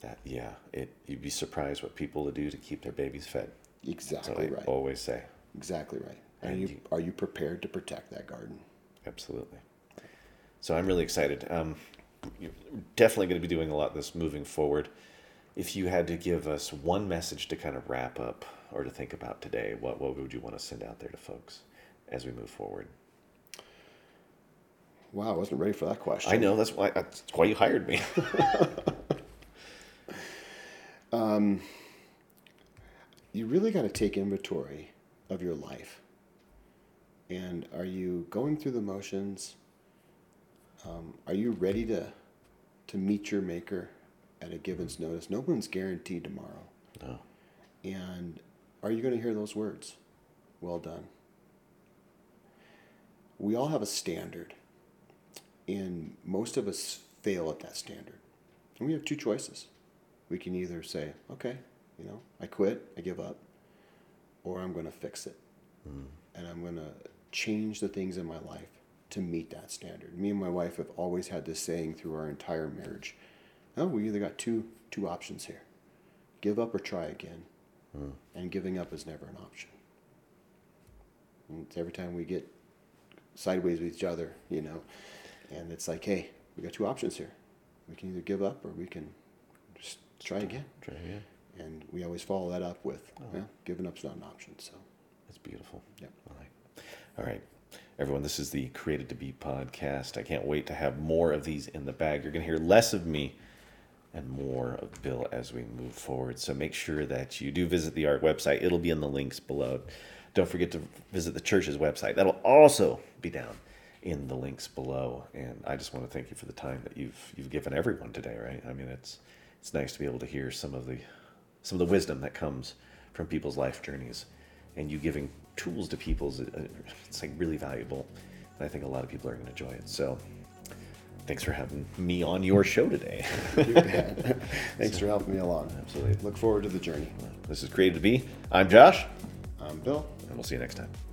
That Yeah, it, you'd be surprised what people will do to keep their babies fed. Exactly right. Always say. Exactly right. And, and you, you, are you prepared to protect that garden? Absolutely. So I'm really excited. Um, you're definitely going to be doing a lot of this moving forward. If you had to give us one message to kind of wrap up or to think about today, what what would you want to send out there to folks as we move forward? Wow, I wasn't ready for that question. I know. That's why. That's why you hired me. um. You really got to take inventory of your life. And are you going through the motions? Um, are you ready to to meet your maker at a given's notice? No one's guaranteed tomorrow. No. And are you going to hear those words? Well done. We all have a standard. And most of us fail at that standard. And we have two choices. We can either say, okay, you know, I quit, I give up, or I'm going to fix it. Mm. And I'm going to change the things in my life to meet that standard. Me and my wife have always had this saying through our entire marriage. Oh, we either got two two options here. Give up or try again. Mm. And giving up is never an option. And it's every time we get sideways with each other, you know, and it's like, hey, we got two options here. We can either give up or we can just try again. Try again. And we always follow that up with, oh. well, giving up's not an option. So that's beautiful. Yep. All right. All right. Everyone, this is the Created to Be podcast. I can't wait to have more of these in the bag. You're going to hear less of me and more of Bill as we move forward. So make sure that you do visit the A R C website. It'll be in the links below. Don't forget to visit the church's website. That'll also be down in the links below. And I just want to thank you for the time that you've you've given everyone today, right? I mean, it's it's nice to be able to hear some of the... some of the wisdom that comes from people's life journeys, and you giving tools to people's, it's like really valuable. And I think a lot of people are going to enjoy it. So thanks for having me on your show today. Thank you, Pat. Thanks so, for helping me along. Absolutely. Look forward to the journey. This is Creative to Be. I'm Josh. I'm Bill. And we'll see you next time.